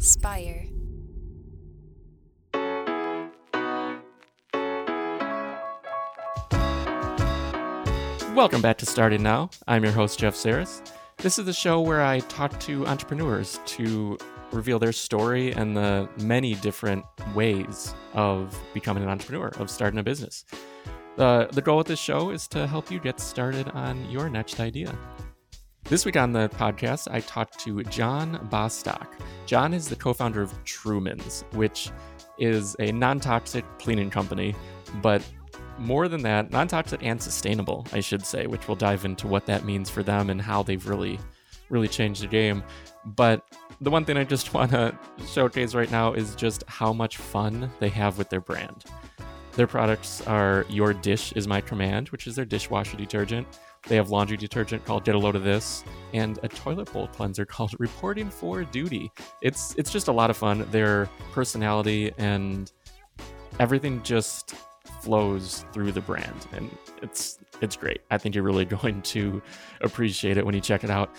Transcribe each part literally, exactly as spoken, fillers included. Spire. Welcome back to Starting Now. I'm your host, Jeff Serres. This is the show where I talk to entrepreneurs to reveal their story and the many different ways of becoming an entrepreneur, of starting a business. Uh, the goal with this show is to help you get started on your next idea. This week on the podcast, I talked to John Bostock. John is the co-founder of Truman's, which is a non-toxic cleaning company, but more than that, non-toxic and sustainable, I should say, which we'll dive into what that means for them and how they've really, really changed the game. But the one thing I just want to showcase right now is just how much fun they have with their brand. Their products are Your Dish Is My Command, which is their dishwasher detergent. They have laundry detergent called Get a Load of This, and a toilet bowl cleanser called Reporting for Duty. It's it's just a lot of fun. Their personality and everything just flows through the brand, and it's it's great. I think you're really going to appreciate it when you check it out.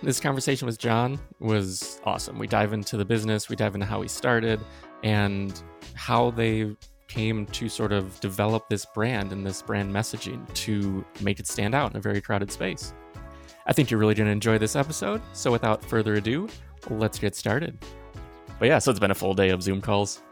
This conversation with John was awesome. We dive into the business, we dive into how he started, and how they came to sort of develop this brand and this brand messaging to make it stand out in a very crowded space. I think you're really going to enjoy this episode. So without further ado, let's get started. But yeah, so it's been a full day of Zoom calls.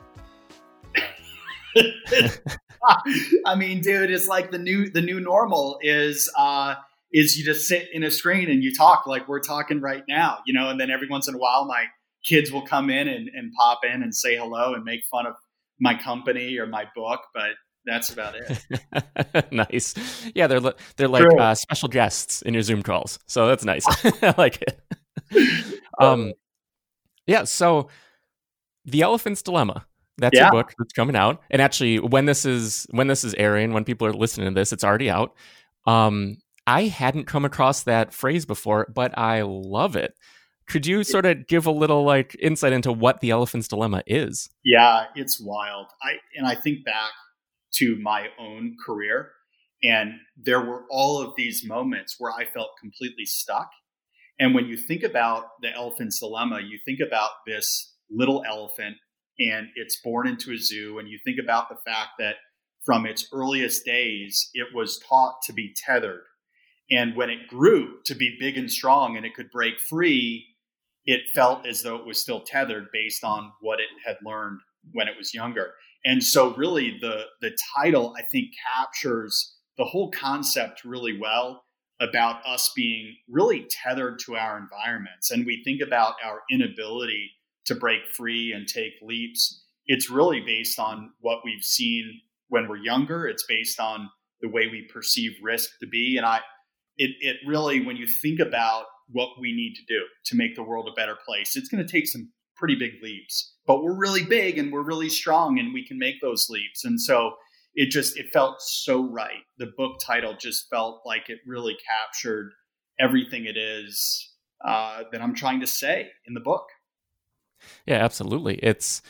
I mean, dude, it's like the new the new normal is uh, is you just sit in a screen and you talk like we're talking right now, you know. And then every once in a while, my kids will come in and, and pop in and say hello and make fun of my company or my book, but that's about it. Nice. Yeah. They're, they're like sure. uh, special guests in your Zoom calls. So that's nice. I like it. Um, yeah. So The Elephant's Dilemma, that's yeah. your book that's coming out. And actually when this is, when this is airing, when people are listening to this, it's already out. Um, I hadn't come across that phrase before, but I love it. Could you sort of give a little like insight into what The Elephant's Dilemma is? Yeah, it's wild. I and I think back to my own career, and there were all of these moments where I felt completely stuck. And when you think about The Elephant's Dilemma, you think about this little elephant and it's born into a zoo. And you think about the fact that from its earliest days, it was taught to be tethered. And when it grew to be big and strong and it could break free, it felt as though it was still tethered based on what it had learned when it was younger. And so really the, the title, I think, captures the whole concept really well about us being really tethered to our environments. And we think about our inability to break free and take leaps. It's really based on what we've seen when we're younger. It's based on the way we perceive risk to be. And I, it, it really, when you think about what we need to do to make the world a better place, it's going to take some pretty big leaps, but we're really big and we're really strong and we can make those leaps. And so it just, it felt so right. The book title just felt like it really captured everything it is uh, that I'm trying to say in the book. Yeah, absolutely. It's,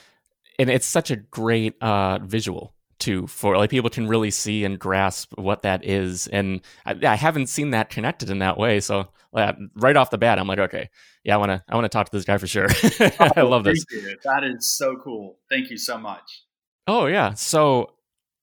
and it's such a great uh, visual too, for like people can really see and grasp what that is. And I, I haven't seen that connected in that way. So uh, right off the bat, I'm like, okay, yeah, I want to, I want to talk to this guy for sure. I oh, love this. That is so cool. Thank you so much. Oh yeah. So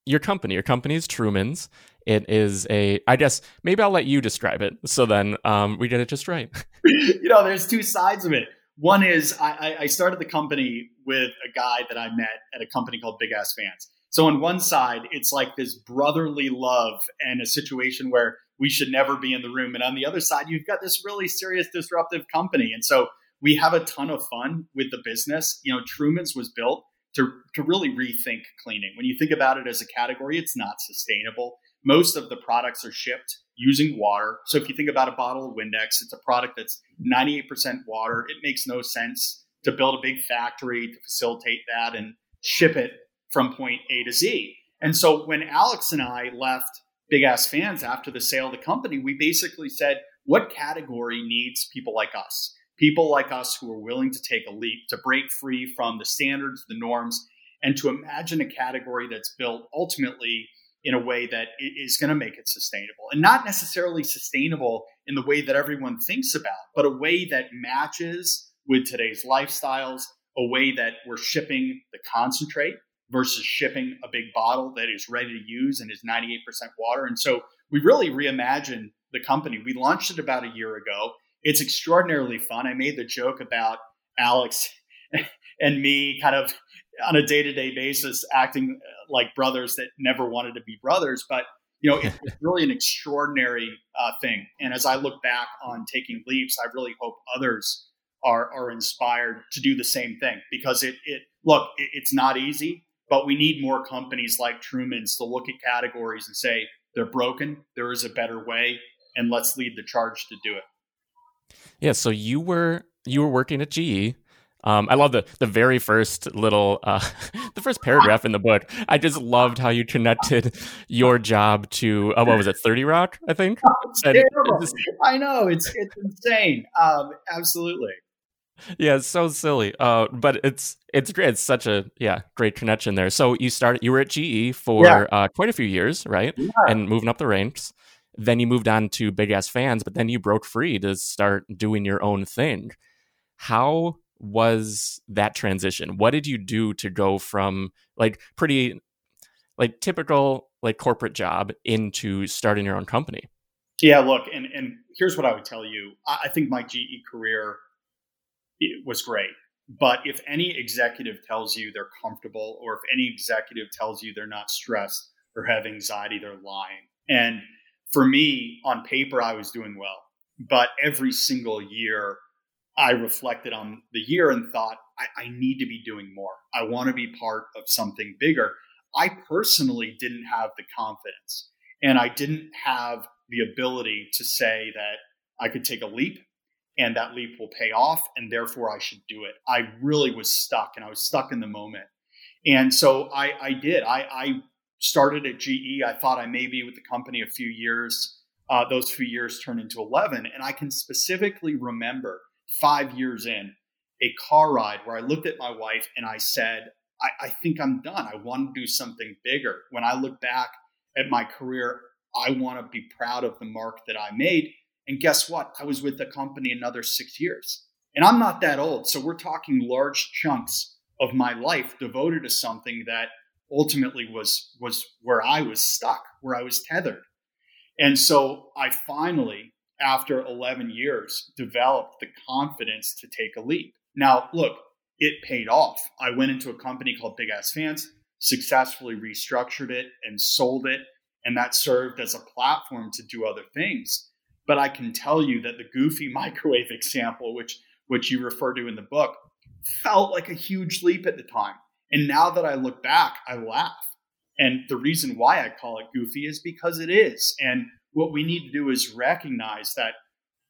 your company, your company is Truman's. It is a, I guess maybe I'll let you describe it. So then um, we get it just right. You know, there's two sides of it. One is I, I started the company with a guy that I met at a company called Big Ass Fans. So on one side, it's like this brotherly love and a situation where we should never be in the room. And on the other side, you've got this really serious disruptive company. And so we have a ton of fun with the business. You know, Truman's was built to, to really rethink cleaning. When you think about it as a category, it's not sustainable. Most of the products are shipped using water. So if you think about a bottle of Windex, it's a product that's ninety-eight percent water. It makes no sense to build a big factory to facilitate that and ship it from point A to Z. And so when Alex and I left Big Ass Fans after the sale of the company, we basically said, what category needs people like us? People like us who are willing to take a leap, to break free from the standards, the norms, and to imagine a category that's built ultimately in a way that is going to make it sustainable. And not necessarily sustainable in the way that everyone thinks about, but a way that matches with today's lifestyles, a way that we're shipping the concentrate versus shipping a big bottle that is ready to use and is ninety-eight percent water. And so we really reimagined the company. We launched it about a year ago. It's extraordinarily fun. I made the joke about Alex and me kind of on a day-to-day basis acting like brothers that never wanted to be brothers. But, you know, it's really an extraordinary uh, thing. And as I look back on taking leaps, I really hope others are are inspired to do the same thing, because it, it look, it, it's not easy, but we need more companies like Truman's to look at categories and say, they're broken, there is a better way, and let's lead the charge to do it. Yeah, so you were you were working at G E. Um, I love the the very first little, uh, the first paragraph in the book. I just loved how you connected your job to, oh, what was it, thirty Rock, I think? Oh, it's and terrible. It's, I know, it's it's insane. Um, absolutely. Yeah, it's so silly. Uh, but it's it's great. It's such a yeah great connection there. So you started, you were at G E for yeah. uh, quite a few years, right? Yeah. And moving up the ranks. Then you moved on to Big Ass Fans, but then you broke free to start doing your own thing. How was that transition? What did you do to go from like pretty like typical like corporate job into starting your own company? Yeah, look, and and here's what I would tell you. I think my G E career, it was great. But if any executive tells you they're comfortable, or if any executive tells you they're not stressed or have anxiety, they're lying. And for me, on paper, I was doing well. But every single year, I reflected on the year and thought, I, I need to be doing more. I want to be part of something bigger. I personally didn't have the confidence, and I didn't have the ability to say that I could take a leap and that leap will pay off, and therefore I should do it. I really was stuck, and I was stuck in the moment. And so I, I did. I, I started at G E. I thought I may be with the company a few years. Uh, those few years turned into eleven. And I can specifically remember five years in a car ride where I looked at my wife and I said, I, I think I'm done. I want to do something bigger. When I look back at my career, I want to be proud of the mark that I made. And guess what? I was with the company another six years. And I'm not that old. So we're talking large chunks of my life devoted to something that ultimately was, was where I was stuck, where I was tethered. And so I finally, after eleven years, developed the confidence to take a leap. Now, look, it paid off. I went into a company called Big Ass Fans, successfully restructured it and sold it. And that served as a platform to do other things. But I can tell you that the goofy microwave example, which which you refer to in the book, felt like a huge leap at the time. And now that I look back, I laugh. And the reason why I call it goofy is because it is. And what we need to do is recognize that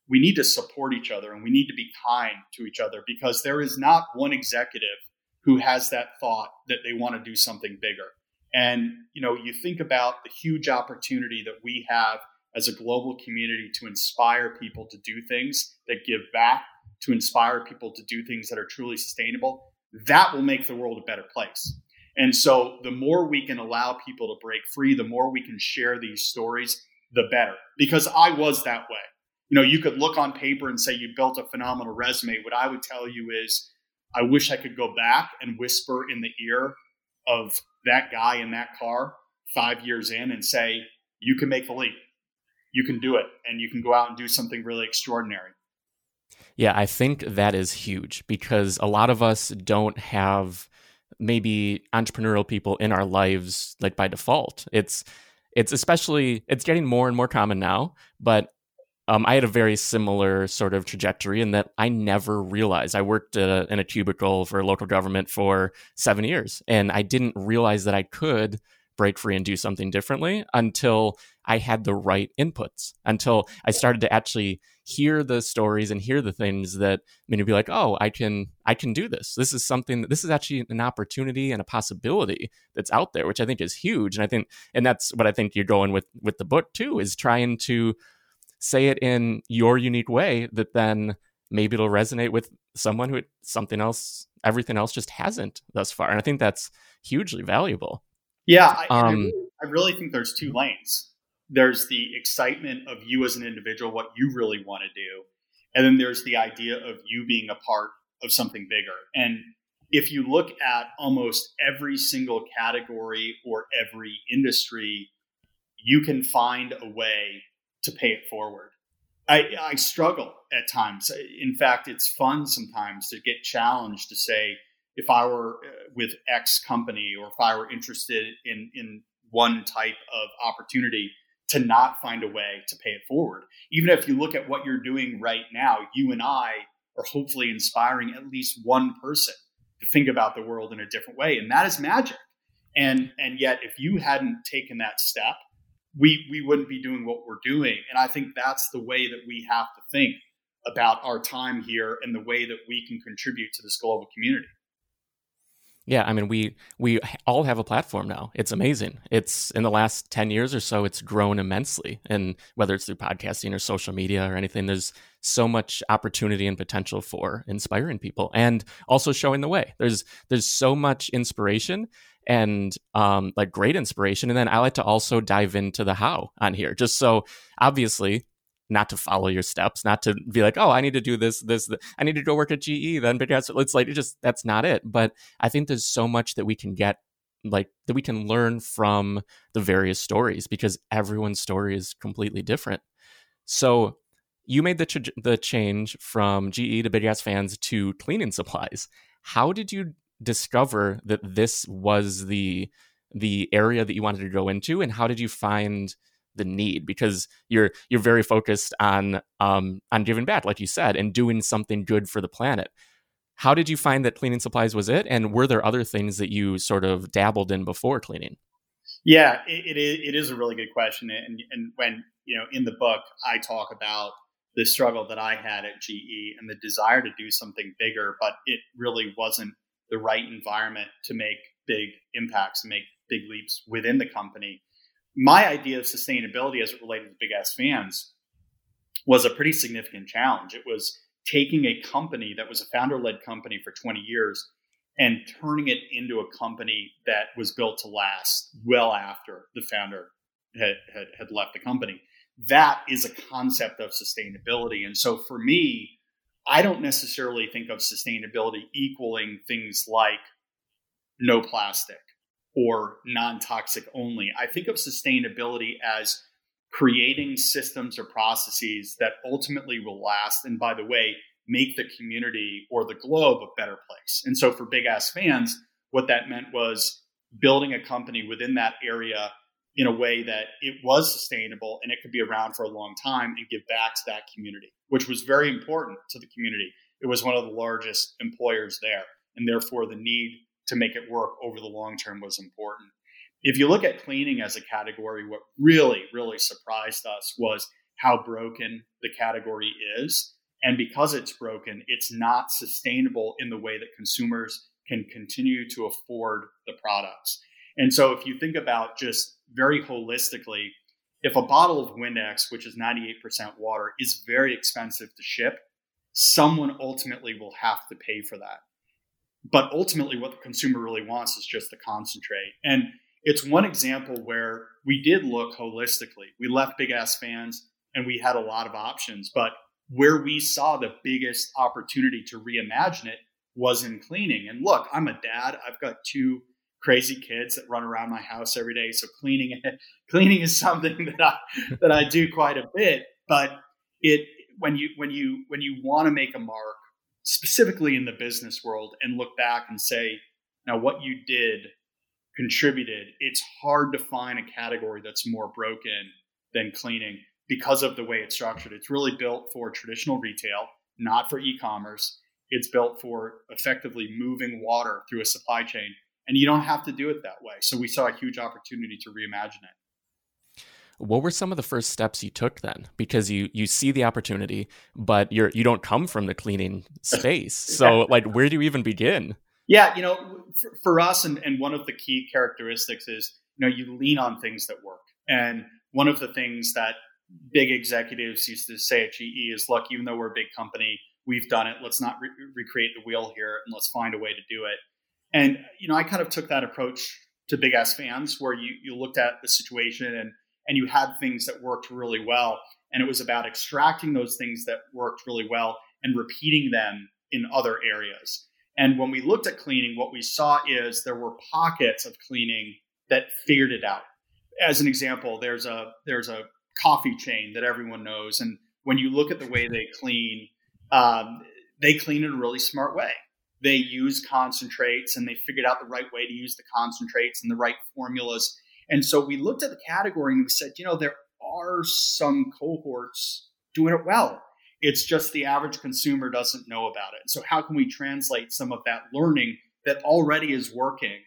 we need to support each other, and we need to be kind to each other, because there is not one executive who has that thought that they want to do something bigger. And, you know, you think about the huge opportunity that we have as a global community to inspire people to do things that give back, to inspire people to do things that are truly sustainable. That will make the world a better place. And so the more we can allow people to break free, the more we can share these stories, the better. Because I was that way. You know, you could look on paper and say you built a phenomenal resume. What I would tell you is, I wish I could go back and whisper in the ear of that guy in that car five years in and say, you can make the leap. You can do it, and you can go out and do something really extraordinary. Yeah, I think that is huge, because a lot of us don't have maybe entrepreneurial people in our lives like by default. It's it's especially it's getting more and more common now, but um, I had a very similar sort of trajectory in that I never realized. I worked uh, in a cubicle for local government for seven years, and I didn't realize that I could break free and do something differently until I had the right inputs, until I started to actually hear the stories and hear the things that made me be like, oh, I can, I can do this. This is something that this is actually an opportunity and a possibility that's out there, which I think is huge. And I think, and that's what I think you're going with, with the book too, is trying to say it in your unique way that then maybe it'll resonate with someone who something else, everything else just hasn't thus far. And I think that's hugely valuable. Yeah, I, um, I, really, I really think there's two lanes. There's the excitement of you as an individual, what you really want to do. And then there's the idea of you being a part of something bigger. And if you look at almost every single category or every industry, you can find a way to pay it forward. I, I struggle at times. In fact, it's fun sometimes to get challenged to say, if I were with X company, or if I were interested in, in one type of opportunity, to not find a way to pay it forward. Even if you look at what you're doing right now, you and I are hopefully inspiring at least one person to think about the world in a different way. And that is magic. And and yet, if you hadn't taken that step, we we wouldn't be doing what we're doing. And I think that's the way that we have to think about our time here and the way that we can contribute to this global community. Yeah, I mean, we we all have a platform now. It's amazing. It's in the last ten years or so, it's grown immensely. And whether it's through podcasting or social media or anything, there's so much opportunity and potential for inspiring people and also showing the way. There's there's so much inspiration and um, like great inspiration. And then I like to also dive into the how on here, just so obviously not to follow your steps, not to be like, oh, I need to do this, this, this. I need to go work at G E then. But it's like, it just, that's not it. But I think there's so much that we can get, like that we can learn from the various stories, because everyone's story is completely different. So you made the ch- the change from G E to Big Ass Fans to cleaning supplies. How did you discover that this was the the area that you wanted to go into? And how did you find the need, because you're you're very focused on um on giving back, like you said, and doing something good for the planet. How did you find that cleaning supplies was it, and were there other things that you sort of dabbled in before cleaning? Yeah, it, it is it is a really good question, and and when you know in the book I talk about the struggle that I had at G E and the desire to do something bigger, but it really wasn't the right environment to make big impacts and make big leaps within the company. My idea of sustainability as it related to Big Ass Fans was a pretty significant challenge. It was taking a company that was a founder-led company for twenty years and turning it into a company that was built to last well after the founder had, had, had left the company. That is a concept of sustainability. And so for me, I don't necessarily think of sustainability equaling things like no plastic or non-toxic only. I think of sustainability as creating systems or processes that ultimately will last and, by the way, make the community or the globe a better place. And so for Big Ass Fans, what that meant was building a company within that area in a way that it was sustainable and it could be around for a long time and give back to that community, which was very important to the community. It was one of the largest employers there, and therefore the need to make it work over the long term was important. If you look at cleaning as a category, what really, really surprised us was how broken the category is. And because it's broken, it's not sustainable in the way that consumers can continue to afford the products. And so if you think about just very holistically, if a bottle of Windex, which is ninety-eight percent water, is very expensive to ship, someone ultimately will have to pay for that. But ultimately, what the consumer really wants is just the concentrate. And it's one example where we did look holistically. We left Big Ass Fans and we had a lot of options. But where we saw the biggest opportunity to reimagine it was in cleaning. And look, I'm a dad. I've got two crazy kids that run around my house every day. So cleaning cleaning is something that I, that I do quite a bit. But it when you when you when you want to make a mark, specifically in the business world, and look back and say, now what you did contributed, it's hard to find a category that's more broken than cleaning because of the way it's structured. It's really built for traditional retail, not for e-commerce. It's built for effectively moving water through a supply chain, and you don't have to do it that way. So we saw a huge opportunity to reimagine it. What were some of the first steps you took then? Because you you see the opportunity, but you're you don't come from the cleaning space. So like, where do you even begin? Yeah, you know, for, for us, and, and one of the key characteristics is, you know, you lean on things that work. And one of the things that big executives used to say at G E is, look, even though we're a big company, we've done it. Let's not re- recreate the wheel here, and let's find a way to do it. And, you know, I kind of took that approach to Big Ass Fans, where you you looked at the situation and And you had things that worked really well. And it was about extracting those things that worked really well and repeating them in other areas. And when we looked at cleaning, what we saw is there were pockets of cleaning that figured it out. As an example, there's a there's a coffee chain that everyone knows. And when you look at the way they clean, um, they clean in a really smart way. They use concentrates, and they figured out the right way to use the concentrates and the right formulas. And so we looked at the category and we said, you know, there are some cohorts doing it well. It's just the average consumer doesn't know about it. So how can we translate some of that learning that already is working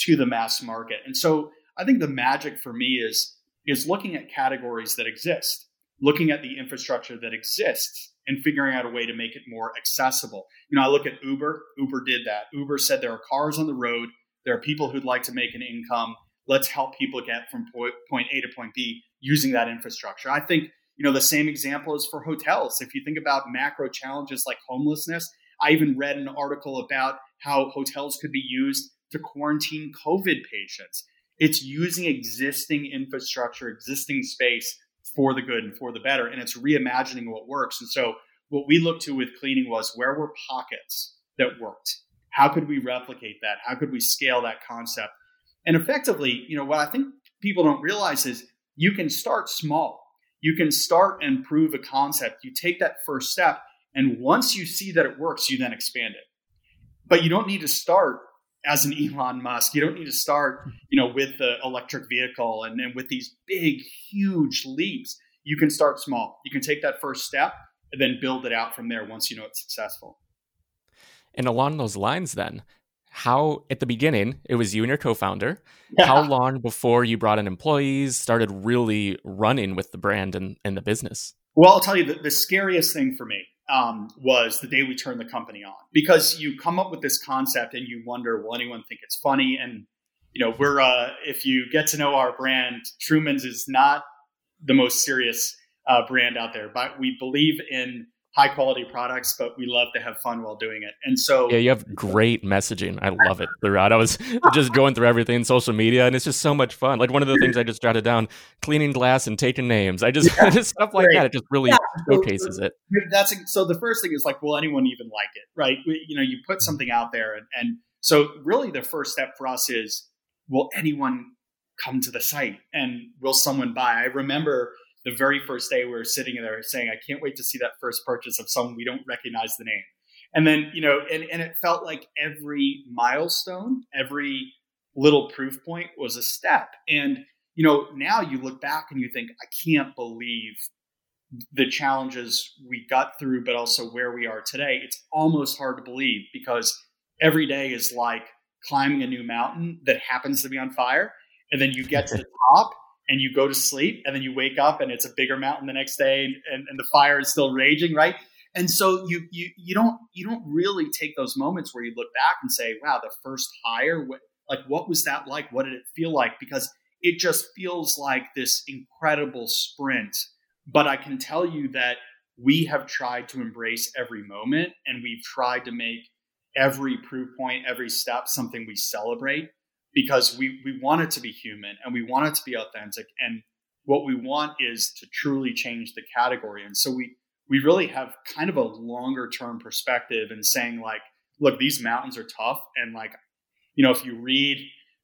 to the mass market? And so I think the magic for me is, is looking at categories that exist, looking at the infrastructure that exists, and figuring out a way to make it more accessible. You know, I look at Uber. Uber did that. Uber said there are cars on the road. There are people who'd like to make an income. Let's help people get from point A to point B using that infrastructure. I think, you know, the same example is for hotels. If you think about macro challenges like homelessness, I even read an article about how hotels could be used to quarantine COVID patients. It's using existing infrastructure, existing space for the good and for the better. And it's reimagining what works. And so what we looked to with cleaning was, where were pockets that worked? How could we replicate that? How could we scale that concept? And effectively, you know, what I think people don't realize is you can start small. You can start and prove a concept. You take that first step. And once you see that it works, you then expand it. But you don't need to start as an Elon Musk. You don't need to start, you know, with the electric vehicle and then with these big, huge leaps. You can start small. You can take that first step and then build it out from there once you know it's successful. And along those lines then, how, at the beginning, it was you and your co-founder. Yeah. How long before you brought in employees, started really running with the brand and, and the business? Well, I'll tell you, the, the scariest thing for me Um, was the day we turned the company on, because you come up with this concept and you wonder, will anyone think it's funny? And, you know, we're, uh, if you get to know our brand, Truman's is not the most serious uh, brand out there, but we believe in high quality products, but we love to have fun while doing it. And so, yeah, you have great messaging. I love it throughout. I was just going through everything, social media, and it's just so much fun. Like one of the things I just jotted down, cleaning glass and taking names. I just, yeah, just stuff like right. that. It just really yeah. showcases it. That's so the first thing is like, will anyone even like it? Right. We, you know, you put something out there. And, and so really the first step for us is, will anyone come to the site and will someone buy? I remember the very first day we were sitting there saying, I can't wait to see that first purchase of someone we don't recognize the name. And then, you know, and, and it felt like every milestone, every little proof point was a step. And, you know, now you look back and you think, I can't believe the challenges we got through, but also where we are today. It's almost hard to believe, because every day is like climbing a new mountain that happens to be on fire. And then you get to the top and you go to sleep, and then you wake up and it's a bigger mountain the next day, and, and, and the fire is still raging, right? And so you you you don't you don't really take those moments where you look back and say, wow, the first hire, what, like what was that like? What did it feel like? Because it just feels like this incredible sprint. But I can tell you that we have tried to embrace every moment, and we've tried to make every proof point, every step, something we celebrate. Because we, we want it to be human, and we want it to be authentic. And what we want is to truly change the category. And so we we really have kind of a longer term perspective and saying like, look, these mountains are tough. And like, you know, if you read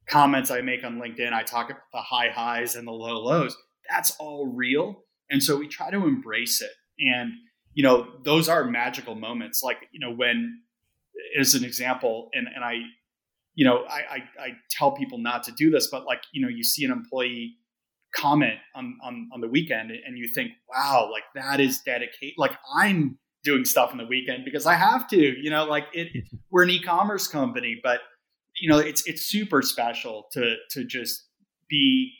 comments I make on LinkedIn, I talk about the high highs and the low lows. That's all real. And so we try to embrace it. And, you know, those are magical moments. Like, you know, when, as an example, and, and I, You know, I, I, I tell people not to do this, but like, you know, you see an employee comment on, on, on the weekend and you think, wow, like that is dedicated. Like I'm doing stuff on the weekend because I have to, you know, like it, we're an e-commerce company, but you know, it's, it's super special to, to just be,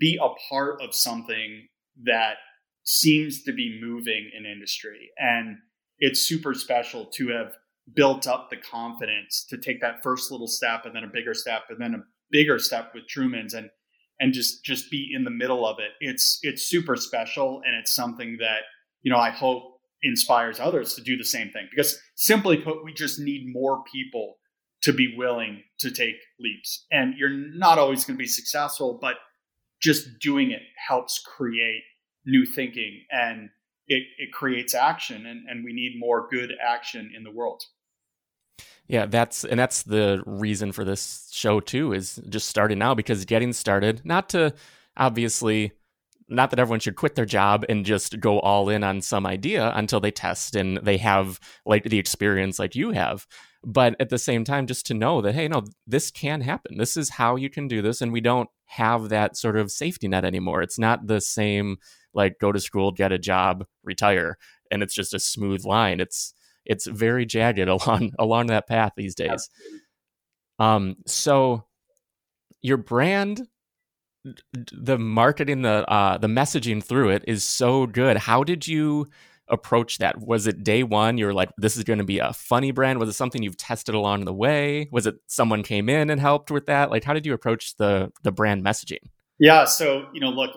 be a part of something that seems to be moving in industry. And it's super special to have built up the confidence to take that first little step, and then a bigger step, and then a bigger step with Truman's, and and just just be in the middle of it. It's it's super special, and it's something that, you know, I hope inspires others to do the same thing. Because simply put, we just need more people to be willing to take leaps. And you're not always going to be successful, but just doing it helps create new thinking and it, it creates action, and, and we need more good action in the world. Yeah, that's and that's the reason for this show too, is just starting now, because getting started, not to obviously, not that everyone should quit their job and just go all in on some idea until they test and they have like the experience like you have. But at the same time, just to know that, hey, no, this can happen. This is how you can do this. And we don't have that sort of safety net anymore. It's not the same, like go to school, get a job, retire. And it's just a smooth line. It's it's very jagged along along that path these days. Um, so your brand, the marketing, the uh, the messaging through it is so good. How did you approach that? Was it day one, you're like, this is going to be a funny brand? Was it something you've tested along the way? Was it someone came in and helped with that? Like, how did you approach the the brand messaging? Yeah. So, you know, look,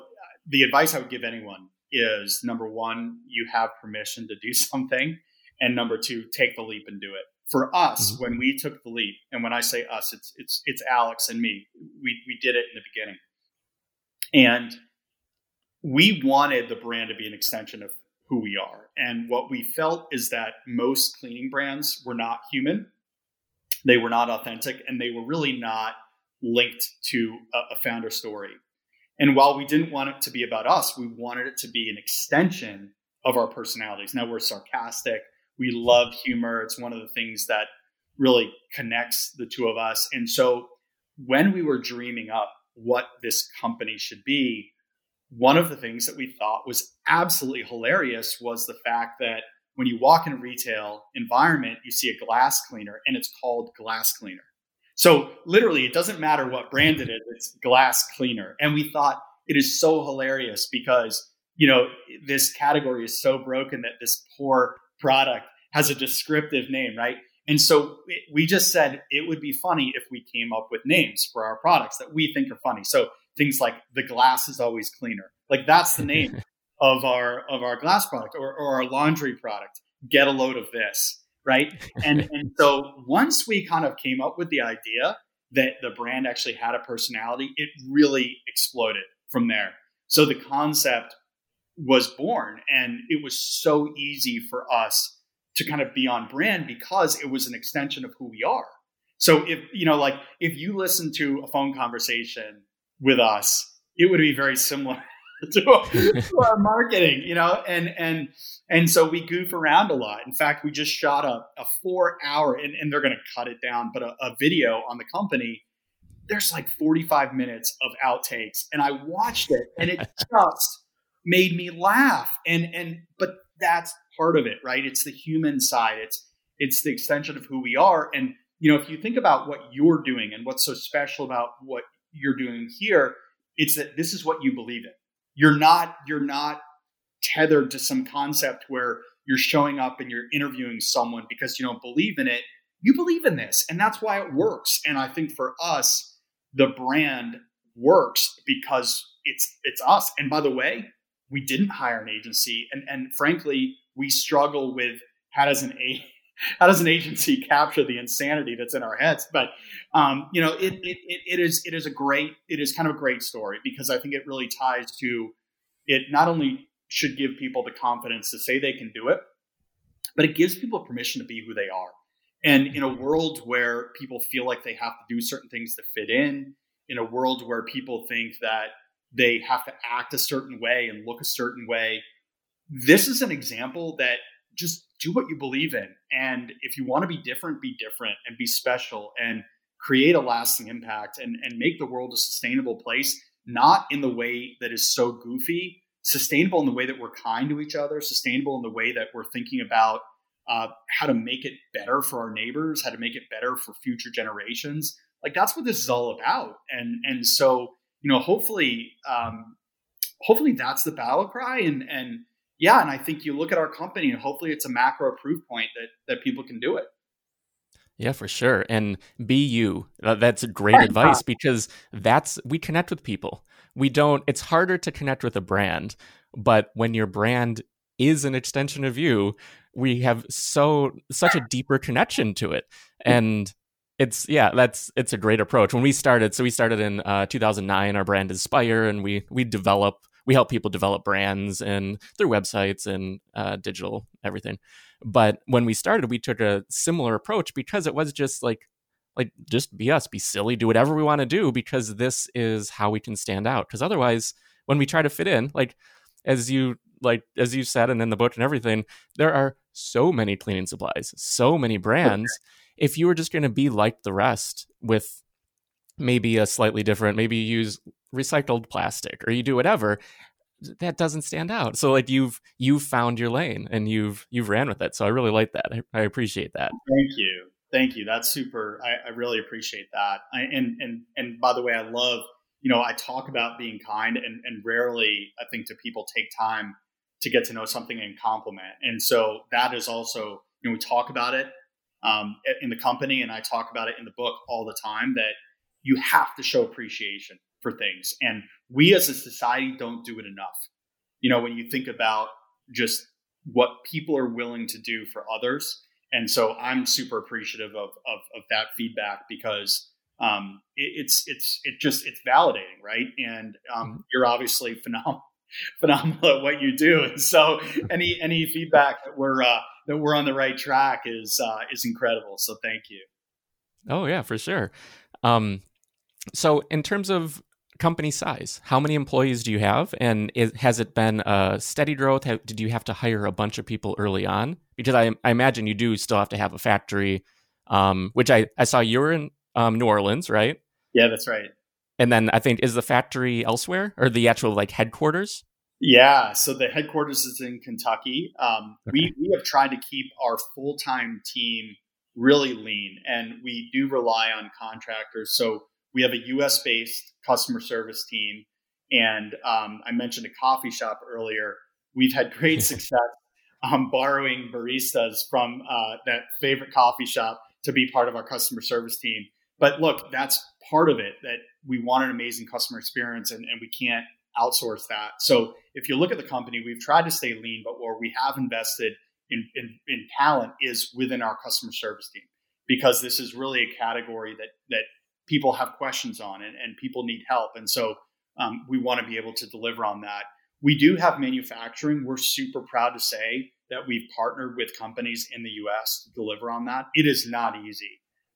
the advice I would give anyone is, number one, you have permission to do something. And number two, take the leap and do it. For us, mm-hmm. when we took the leap, and when I say us, it's it's it's Alex and me. We we did it in the beginning. And we wanted the brand to be an extension of who we are. And what we felt is that most cleaning brands were not human. They were not authentic, and they were really not linked to a, a founder story. And while we didn't want it to be about us, we wanted it to be an extension of our personalities. Now, we're sarcastic. We love humor. It's one of the things that really connects the two of us. And so when we were dreaming up what this company should be, one of the things that we thought was absolutely hilarious was the fact that when you walk in a retail environment, you see a glass cleaner and it's called glass cleaner. So literally, it doesn't matter what brand it is, it's glass cleaner. And we thought it is so hilarious because, you know, this category is so broken that this poor product has a descriptive name, right? And so we just said it would be funny if we came up with names for our products that we think are funny. So things like the glass is always cleaner. Like, that's the name of our of our glass product, or, or our laundry product. Get a load of this, right? And and so once we kind of came up with the idea that the brand actually had a personality, it really exploded from there. So the concept was born, and it was so easy for us to kind of be on brand because it was an extension of who we are. So if, you know, like if you listen to a phone conversation with us, it would be very similar to, our, to our marketing, you know, and, and, and so we goof around a lot. In fact, we just shot a, a four hour and, and they're going to cut it down, but a, a video on the company. There's like forty-five minutes of outtakes, and I watched it and it just made me laugh. And, and, but that's part of it, right? It's the human side. It's it's the extension of who we are. And, you know, if you think about what you're doing and what's so special about what you're doing here, it's that this is what you believe in. You're not you're not tethered to some concept where you're showing up and you're interviewing someone because you don't believe in it. You believe in this, and that's why it works. And I think for us, the brand works because it's it's us. And by the way, we didn't hire an agency, and and frankly, we struggle with how does an a how does an agency capture the insanity that's in our heads. But um, you know, it, it it is it is a great it is kind of a great story, because I think it really ties to it. Not only should give people the confidence to say they can do it, but it gives people permission to be who they are. And in a world where people feel like they have to do certain things to fit in, in a world where people think that they have to act a certain way and look a certain way, this is an example that just do what you believe in. And if you want to be different, be different and be special and create a lasting impact and, and make the world a sustainable place, not in the way that is so goofy, sustainable in the way that we're kind to each other, sustainable in the way that we're thinking about uh, how to make it better for our neighbors, how to make it better for future generations. Like, that's what this is all about. And, and so, you know, hopefully, um, hopefully that's the battle cry. And, and, Yeah. And I think you look at our company and hopefully it's a macro proof point that, that people can do it. Yeah, for sure. And be you. That's great advice, because that's, we connect with people. We don't, it's harder to connect with a brand, but when your brand is an extension of you, we have so, such a deeper connection to it. And it's, yeah, that's, it's a great approach. When we started, so we started in uh, two thousand nine, our brand Inspire, and we, we develop we help people develop brands and through websites and uh, digital everything. But when we started, we took a similar approach because it was just like, like just be us, be silly, do whatever we want to do, because this is how we can stand out. Because otherwise, when we try to fit in, like as you like as you said, and in the book and everything, there are so many cleaning supplies, so many brands. Okay. If you were just going to be like the rest with maybe a slightly different, maybe you use recycled plastic or you do whatever, that doesn't stand out. So like you've you've found your lane and you've you've ran with it. So I really like that. I, I appreciate that. Thank you. Thank you. That's super. I, I really appreciate that. I, and and and by the way, I love, you know, I talk about being kind and, and rarely, I think, do people take time to get to know something and compliment. And so that is also, you know, we talk about it um, in the company, and I talk about it in the book all the time, that you have to show appreciation for things. And we as a society don't do it enough. You know, when you think about just what people are willing to do for others. And so I'm super appreciative of of, of that feedback, because um, it, it's it's it just it's validating, right? And um, you're obviously phenomenal, phenomenal at what you do. And so any any feedback that we're uh, that we're on the right track is uh, is incredible. So thank you. Oh yeah, for sure. Um, so in terms of company size, how many employees do you have? And is, has it been a steady growth? How, did you have to hire a bunch of people early on? Because I, I imagine you do still have to have a factory, um, which I, I saw you were in um, New Orleans, right? Yeah, that's right. And then I think, is the factory elsewhere, or the actual like headquarters? Yeah, so the headquarters is in Kentucky. Um, okay. we, we have tried to keep our full-time team really lean, and we do rely on contractors. So we have a U S-based customer service team. And um, I mentioned a coffee shop earlier. We've had great success um, borrowing baristas from uh, that favorite coffee shop to be part of our customer service team. But look, that's part of it, that we want an amazing customer experience, and, and we can't outsource that. So if you look at the company, we've tried to stay lean, but where we have invested in, in, in talent is within our customer service team, because this is really a category that that people have questions on, and, and people need help. And so um, we want to be able to deliver on that. We do have manufacturing. We're super proud to say that we've partnered with companies in the U S to deliver on that. It is not easy.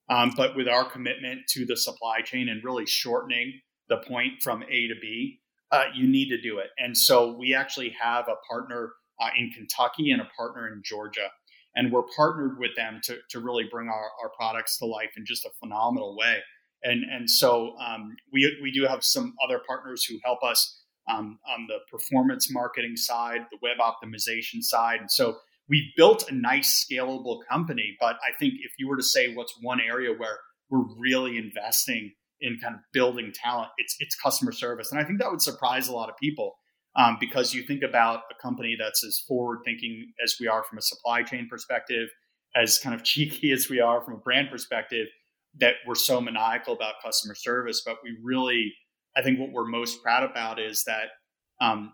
Um, but with our commitment to the supply chain and really shortening the point from A to B, uh, you need to do it. And so we actually have a partner uh, in Kentucky and a partner in Georgia. And we're partnered with them to, to really bring our, our products to life in just a phenomenal way. And and so um, we we do have some other partners who help us um, on the performance marketing side, the web optimization side. And so we built a nice scalable company. But I think if you were to say what's one area where we're really investing in kind of building talent, it's it's customer service. And I think that would surprise a lot of people, um, because you think about a company that's as forward thinking as we are from a supply chain perspective, as kind of cheeky as we are from a brand perspective, that we're so maniacal about customer service. But we really, I think what we're most proud about is that um,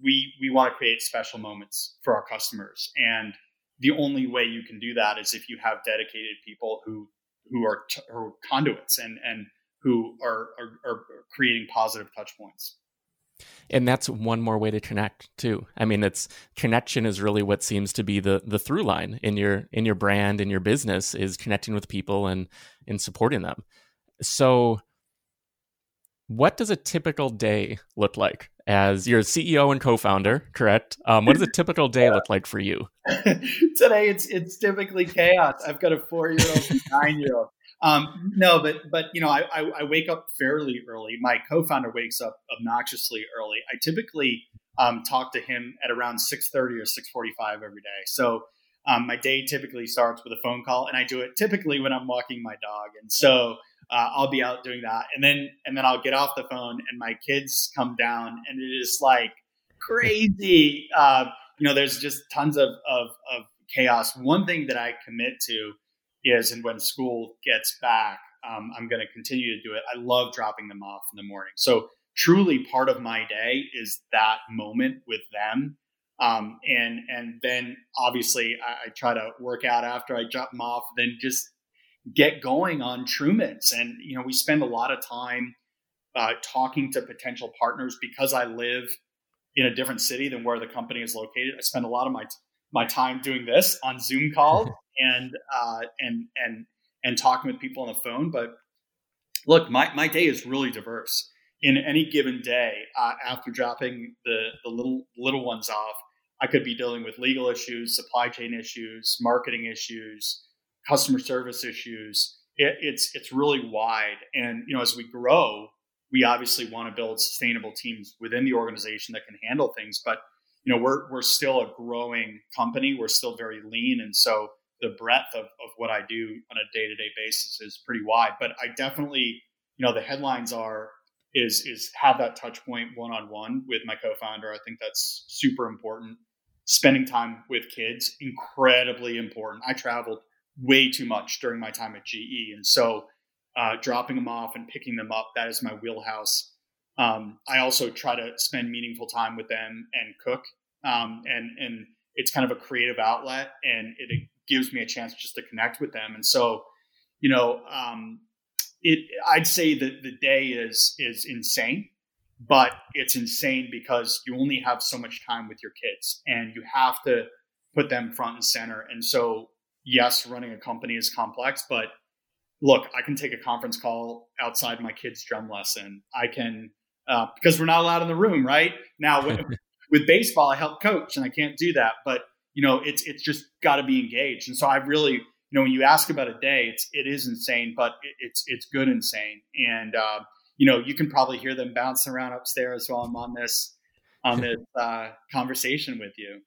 we we want to create special moments for our customers. And the only way you can do that is if you have dedicated people who who are, t- who are conduits and and who are, are, are creating positive touch points. And that's one more way to connect too. I mean, it's connection is really what seems to be the the through line in your in your brand, in your business, is connecting with people and and supporting them. So what does a typical day look like as your C E O and co-founder, correct? Um, what does a typical day look like for you? Today, it's it's typically chaos. I've got a four-year-old and a nine-year-old. Um, no, but, but, you know, I, I, I wake up fairly early. My co-founder wakes up obnoxiously early. I typically, um, talk to him at around six thirty or six forty-five every day. So, um, my day typically starts with a phone call, and I do it typically when I'm walking my dog. And so, uh, I'll be out doing that. And then, and then I'll get off the phone and my kids come down, and it is like crazy. Uh, you know, there's just tons of, of, of chaos. One thing that I commit to is, and when school gets back, um, I'm going to continue to do it. I love dropping them off in the morning. So truly part of my day is that moment with them. Um, and and then obviously I, I try to work out after I drop them off, then just get going on Trumans. And, you know, we spend a lot of time uh, talking to potential partners, because I live in a different city than where the company is located. I spend a lot of my my time doing this on Zoom calls and uh, and and and talking with people on the phone. But look, my my day is really diverse. In any given day, uh, after dropping the the little little ones off, I could be dealing with legal issues, supply chain issues, marketing issues, customer service issues. It, it's it's really wide, and you know, as we grow, we obviously want to build sustainable teams within the organization that can handle things. But you know, we're we're still a growing company. We're still very lean, and so the breadth of, of what I do on a day to day basis is pretty wide. But I definitely, you know, the headlines are is is have that touch point one on one with my co-founder. I think that's super important. Spending time with kids, incredibly important. I traveled way too much during my time at G E, and so Uh, dropping them off and picking them up, that is my wheelhouse. Um, I also try to spend meaningful time with them and cook. Um, and, and it's kind of a creative outlet, and it, it gives me a chance just to connect with them. And so, you know, um, it, I'd say that the day is, is insane, but it's insane because you only have so much time with your kids and you have to put them front and center. And so, yes, running a company is complex, but look, I can take a conference call outside my kid's drum lesson. I can, uh, because we're not allowed in the room, right? Now with, with baseball, I help coach and I can't do that, but you know, it's, it's just got to be engaged. And so I really, you know, when you ask about a day, it's, it is insane, but it, it's, it's good insane. And, uh, you know, you can probably hear them bouncing around upstairs while I'm on this, on this, uh, conversation with you.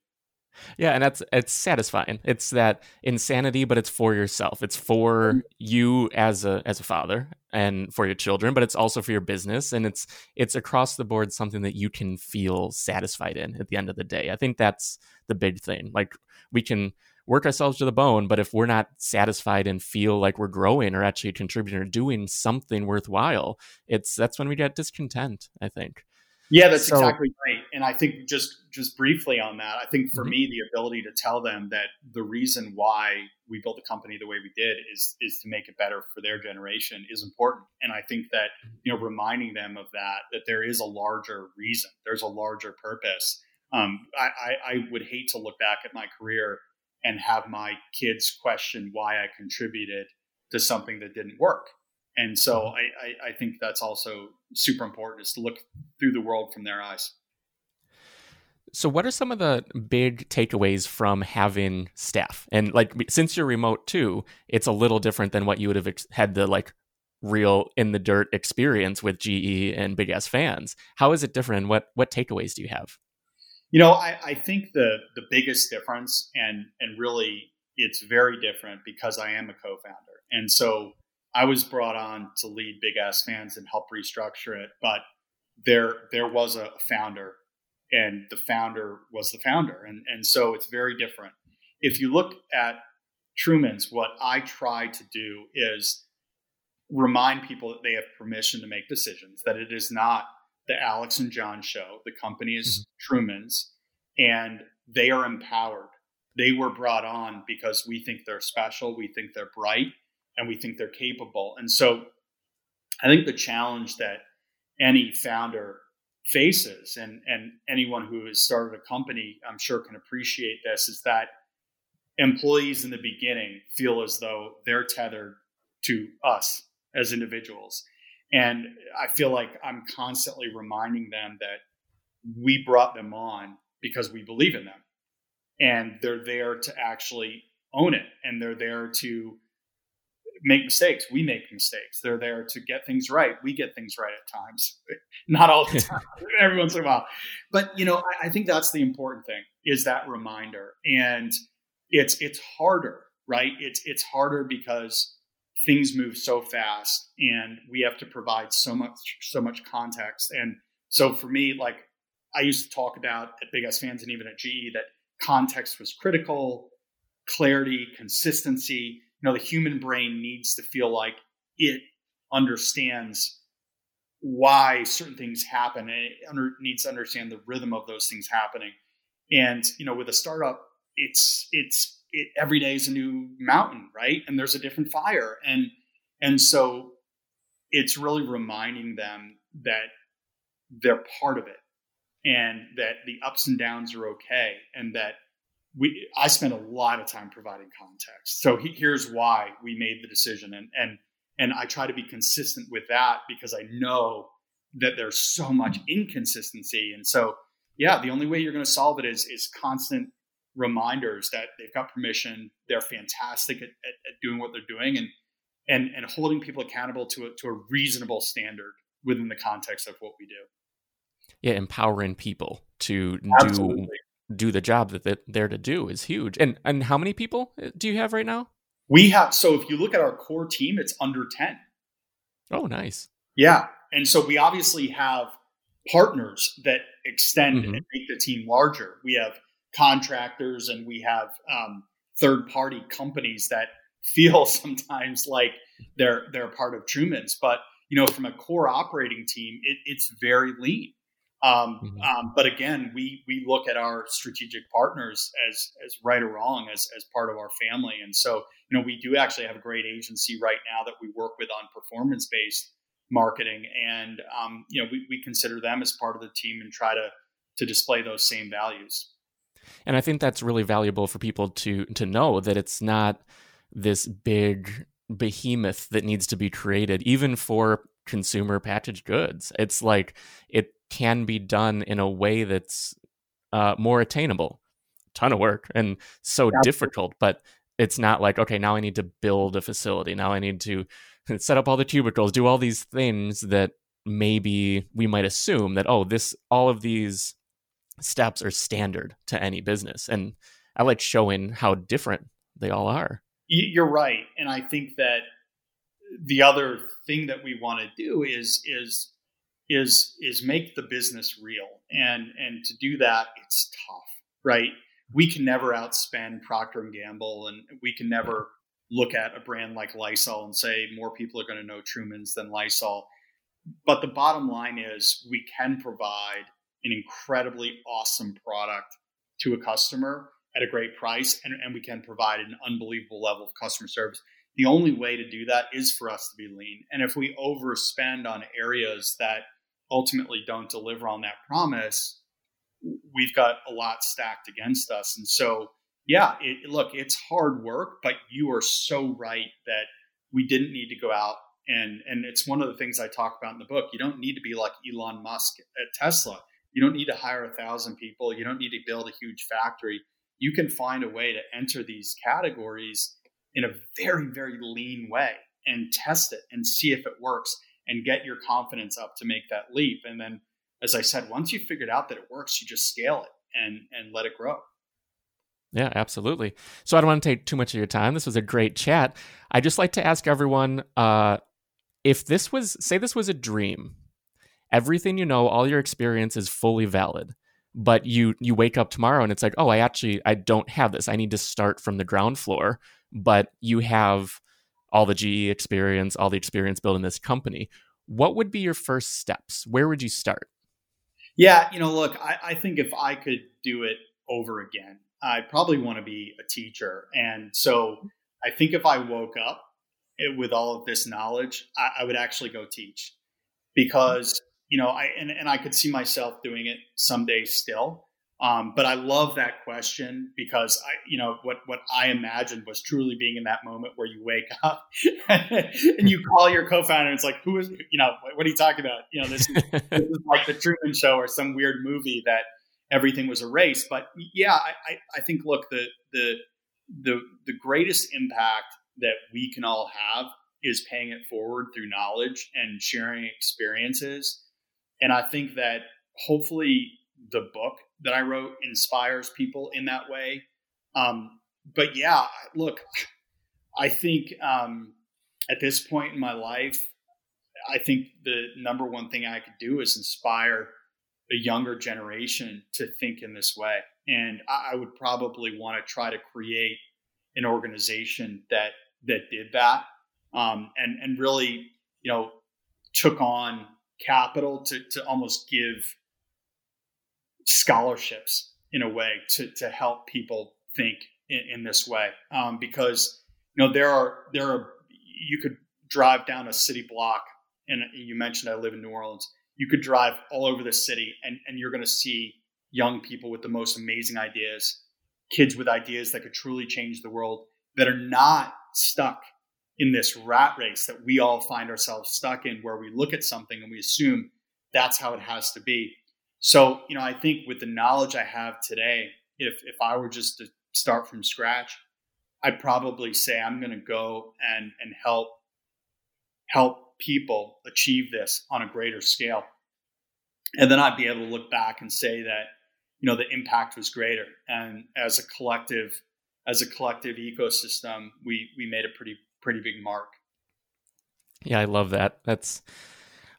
Yeah, and that's it's satisfying. It's that insanity, but it's for yourself. It's for you as a as a father and for your children, but it's also for your business. And it's it's across the board something that you can feel satisfied in at the end of the day. I think that's the big thing. Like, we can work ourselves to the bone, but if we're not satisfied and feel like we're growing or actually contributing or doing something worthwhile, it's that's when we get discontent, I think. Yeah, that's so, exactly right. And I think just just briefly on that, I think for mm-hmm. me, the ability to tell them that the reason why we built the company the way we did is is to make it better for their generation is important. And I think that, you know, reminding them of that, that there is a larger reason, there's a larger purpose. Um, I, I, I would hate to look back at my career and have my kids question why I contributed to something that didn't work. And so I, I, I think that's also super important, is to look through the world from their eyes. So what are some of the big takeaways from having staff? And like, since you're remote too, it's a little different than what you would have ex- had the like real in the dirt experience with G E and Big Ass Fans. How is it different? And what, what takeaways do you have? You know, I, I think the, the biggest difference, and, and really it's very different because I am a co-founder. And so I was brought on to lead Big Ass Fans and help restructure it, but there there was a founder, and the founder was the founder, and and so it's very different. If you look at Truman's, what I try to do is remind people that they have permission to make decisions, that it is not the Alex and John show. The company is Truman's, and they are empowered. They were brought on because we think they're special, we think they're bright, and we think they're capable. And so I think the challenge that any founder faces, and, and anyone who has started a company, I'm sure can appreciate this, is that employees in the beginning feel as though they're tethered to us as individuals. And I feel like I'm constantly reminding them that we brought them on because we believe in them, and they're there to actually own it. And they're there to make mistakes. We make mistakes. They're there to get things right. We get things right at times, not all the time, every once in a while. But, you know, I, I think that's the important thing, is that reminder. And it's, it's harder, right? It's, it's harder because things move so fast and we have to provide so much, so much context. And so for me, like I used to talk about at Big Ass Fans and even at G E, that context was critical, clarity, consistency. You know, the human brain needs to feel like it understands why certain things happen, and it under, needs to understand the rhythm of those things happening. And, you know, with a startup, it's, it's, it, every day is a new mountain, right? And there's a different fire. And, and so it's really reminding them that they're part of it and that the ups and downs are okay. And that we, I spent a lot of time providing context. So he, here's why we made the decision. And, and, and I try to be consistent with that because I know that there's so much inconsistency. And so, yeah, the only way you're going to solve it is, is constant reminders that they've got permission. They're fantastic at, at, at doing what they're doing, and, and, and holding people accountable to a, to a reasonable standard within the context of what we do. Yeah. Empowering people to Absolutely. do, do the job that they're to do is huge. And, and how many people do you have right now? We have, so if you look at our core team, it's under ten. Oh, nice. Yeah. And so we obviously have partners that extend mm-hmm. and make the team larger. We have contractors and we have um, third party companies that feel sometimes like they're, they're part of Truman's, but you know, from a core operating team, it, it's very lean. Um, mm-hmm. um, but again, we, we look at our strategic partners as, as right or wrong as, as part of our family. And so, you know, we do actually have a great agency right now that we work with on performance based marketing. And, um, you know, we, we consider them as part of the team and try to, to display those same values. And I think that's really valuable for people to, to know that it's not this big behemoth that needs to be created, even for consumer packaged goods. It's like, it can be done in a way that's uh, more attainable, ton of work and so Absolutely. difficult, but it's not like, okay, now I need to build a facility. Now I need to set up all the cubicles, do all these things that maybe we might assume that, oh, this, all of these steps are standard to any business. And I like showing how different they all are. You're right. And I think that the other thing that we want to do is, is, is, is make the business real. And, and to do that, it's tough, right? We can never outspend Procter and Gamble, and we can never look at a brand like Lysol and say more people are going to know Truman's than Lysol. But the bottom line is we can provide an incredibly awesome product to a customer at a great price, and, and we can provide an unbelievable level of customer service. The only way to do that is for us to be lean. And if we overspend on areas that ultimately don't deliver on that promise, we've got a lot stacked against us. And so, yeah, it, look, it's hard work, but you are so right that we didn't need to go out. And, and it's one of the things I talk about in the book. You don't need to be like Elon Musk at Tesla. You don't need to hire a thousand people. You don't need to build a huge factory. You can find a way to enter these categories in a very, very lean way and test it and see if it works and get your confidence up to make that leap. And then, as I said, once you've figured out that it works, you just scale it and, and let it grow. Yeah, absolutely. So I don't want to take too much of your time. This was a great chat. I just like to ask everyone, uh, if this was, say this was a dream, everything you know, all your experience is fully valid, but you you wake up tomorrow and it's like, oh, I actually, I don't have this. I need to start from the ground floor. But you have all the G E experience, all the experience building this company. What would be your first steps? Where would you start? Yeah, you know, look, I, I think if I could do it over again, I'd probably want to be a teacher. And so I think if I woke up with all of this knowledge, I, I would actually go teach because, you know, I and, and I could see myself doing it someday still. Um, but I love that question because I, you know, what, what I imagined was truly being in that moment where you wake up and you call your co-founder and it's like, who is, you know, what are you talking about? You know, this is, this is like the Truman Show or some weird movie that everything was a race. But yeah, I, I, I think, look, the, the, the, the greatest impact that we can all have is paying it forward through knowledge and sharing experiences. And I think that hopefully the book that I wrote inspires people in that way. Um, but yeah, look, I think um, at this point in my life, I think the number one thing I could do is inspire a younger generation to think in this way. And I would probably want to try to create an organization that, that did that um, and, and really, you know, took on capital to, to almost give scholarships in a way to, to help people think in, in this way. Um, because, you know, there are, there are, you could drive down a city block, and you mentioned I live in New Orleans. you could drive all over the city and, and you're going to see young people with the most amazing ideas, kids with ideas that could truly change the world, that are not stuck in this rat race that we all find ourselves stuck in, where we look at something and we assume that's how it has to be. So, you know, I think with the knowledge I have today, if if I were just to start from scratch, I'd probably say I'm going to go and and help help people achieve this on a greater scale. And then I'd be able to look back and say that, you know, the impact was greater. And as a collective, as a collective ecosystem, we we made a pretty pretty big mark. Yeah, I love that. That's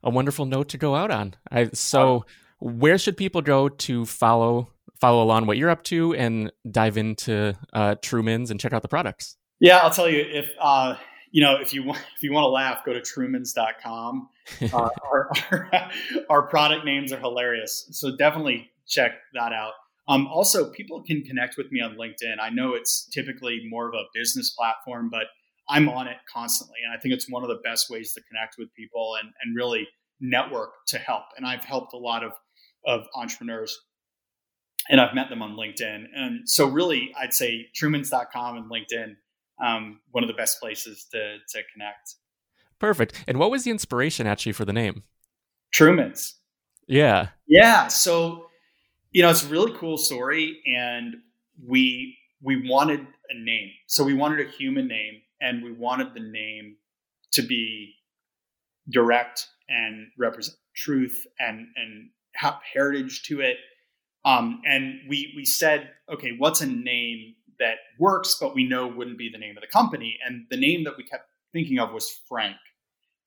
a wonderful note to go out on. I so where should people go to follow follow along what you're up to and dive into uh, Truman's and check out the products? Yeah, I'll tell you, if uh, you know, if you want, if you want to laugh, go to Trumans dot com. Uh, our, our our product names are hilarious, so definitely check that out. Um, also, people can connect with me on LinkedIn. I know it's typically more of a business platform, but I'm on it constantly, and I think it's one of the best ways to connect with people and and really network to help. And I've helped a lot of of entrepreneurs, and I've met them on LinkedIn. And so really, I'd say Trumans dot com and LinkedIn, um, one of the best places to to connect. Perfect. And what was the inspiration actually for the name? Trumans. Yeah. Yeah. So, you know, it's a really cool story, and we we wanted a name. So we wanted a human name, and we wanted the name to be direct and represent truth and and have heritage to it. Um, and we we said, okay, what's a name that works, but we know wouldn't be the name of the company? And the name that we kept thinking of was Frank.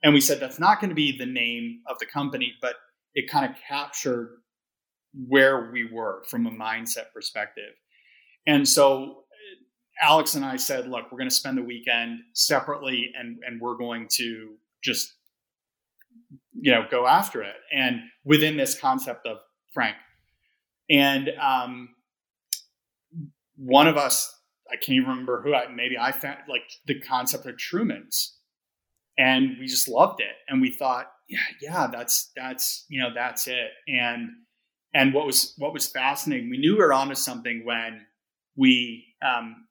And we said, that's not going to be the name of the company, but it kind of captured where we were from a mindset perspective. And so Alex and I said, look, we're going to spend the weekend separately, and and we're going to just, you know, go after it. And within this concept of Frank. And um, one of us, I can't even remember who, I, maybe I found like the concept of Truman's, and we just loved it. And we thought, yeah, yeah, that's, that's, you know, that's it. And, and what was, what was fascinating, we knew we were onto something when we, um,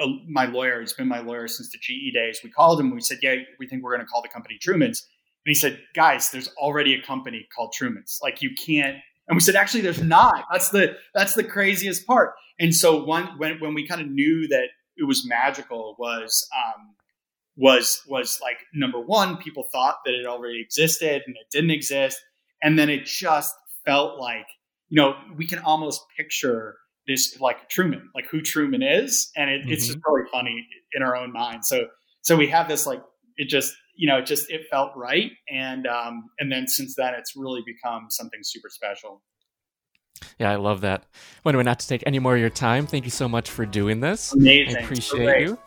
uh, my lawyer, he's been my lawyer since the G E days, we called him and we said, yeah, we think we're going to call the company Truman's. And he said, guys, there's already a company called Truman's. Like, you can't. And we said, actually, there's not. That's the that's the craziest part. And so one when when we kind of knew that it was magical was um, was was like, number one, people thought that it already existed and it didn't exist, and then it just felt like, you know, we can almost picture this like Truman, like who Truman is, and it, mm-hmm. it's just really funny in our own mind. So so we have this like it just. You know, it just, it felt right. And, um, and then since then, it's really become something super special. Yeah, I love that. Well, anyway, not to take any more of your time, thank you so much for doing this. Amazing. I appreciate so you.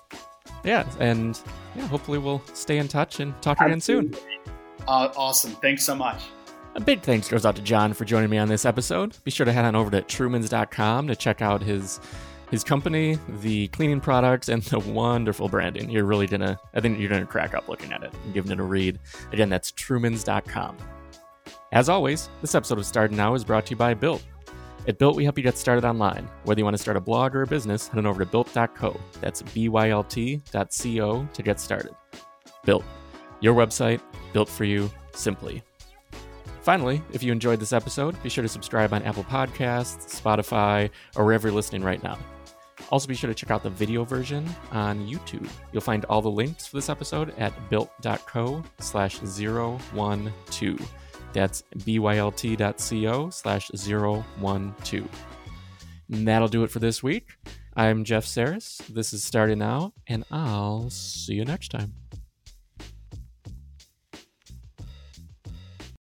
Yeah. And yeah, hopefully we'll stay in touch and talk Absolutely. Again soon. Uh, awesome. Thanks so much. A big thanks goes out to John for joining me on this episode. Be sure to head on over to Trumans dot com to check out his His company, the cleaning products, and the wonderful branding. You're really going to, I think you're going to crack up looking at it and giving it a read. Again, that's Trumans dot com. As always, this episode of Started Now is brought to you by B Y L T. At B Y L T, we help you get started online. Whether you want to start a blog or a business, head on over to B Y L T dot co. That's B Y L T dot co to get started. B Y L T, your website, built for you, simply. Finally, if you enjoyed this episode, be sure to subscribe on Apple Podcasts, Spotify, or wherever you're listening right now. Also, be sure to check out the video version on YouTube. You'll find all the links for this episode at B Y L T dot co slash zero one two. That's B Y L T dot co slash zero one two. And that'll do it for this week. I'm Jeff Serres. This is Started Now, and I'll see you next time.